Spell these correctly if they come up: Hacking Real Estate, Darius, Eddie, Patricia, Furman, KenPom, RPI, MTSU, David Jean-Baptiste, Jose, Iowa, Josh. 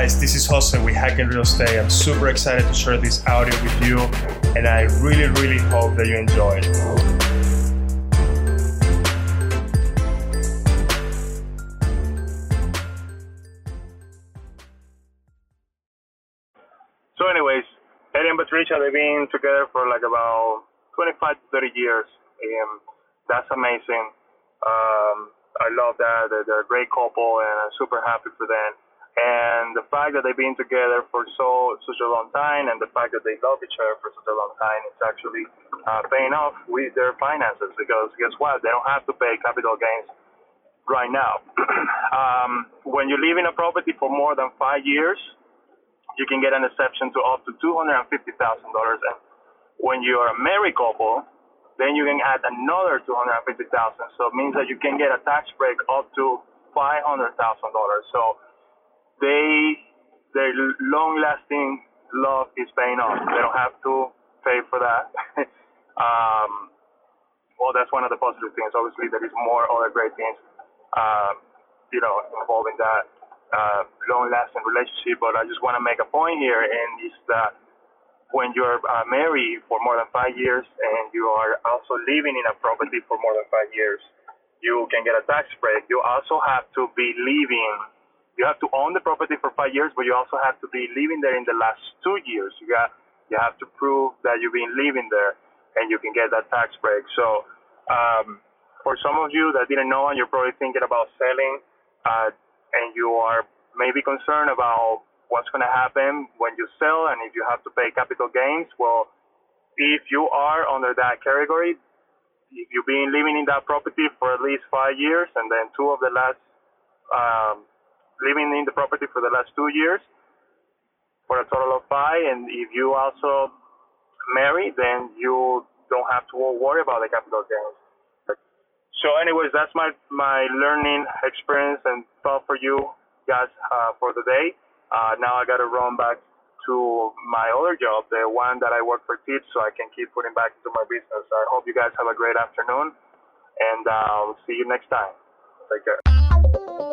guys, this is Jose with Hacking Real Estate. I'm super excited to share this audio with you, and I really, really hope that you enjoy it. So anyways, Eddie and Patricia, they've been together for like about 25 to 30 years, and that's amazing. I love that. They're a great couple, and I'm super happy for them. And the fact that they've been together for such a long time, and the fact that they love each other for such a long time, it's actually paying off with their finances, because guess what? They don't have to pay capital gains right now. When you live in a property for more than 5 years, you can get an exception to up to $250,000. And when you are a married couple, then you can add another $250,000. So it means that you can get a tax break up to $500,000. So their long-lasting love is paying off. They don't have to pay for that. Well, that's one of the positive things. Obviously, there is more other great things, involving that long-lasting relationship. But I just want to make a point here, and it's that when you're married for more than 5 years and you are also living in a property for more than 5 years, you can get a tax break. You also have to be living. You have to own the property for 5 years, but you also have to be living there in the last 2 years. You have to prove that you've been living there, and you can get that tax break. So for some of you that didn't know, and you're probably thinking about selling, and you are maybe concerned about what's going to happen when you sell and if you have to pay capital gains. Well, if you are under that category, if you've been living in that property for at least 5 years and then two of the last, living in the property for the last 2 years for a total of 5, and if you also marry, then you don't have to worry about the capital gains. So anyways, that's my learning experience and thought for you guys for the day. Now I got to run back to my other job, the one that I work for tips, so I can keep putting back into my business. I hope you guys have a great afternoon, and I'll see you next time. Take care.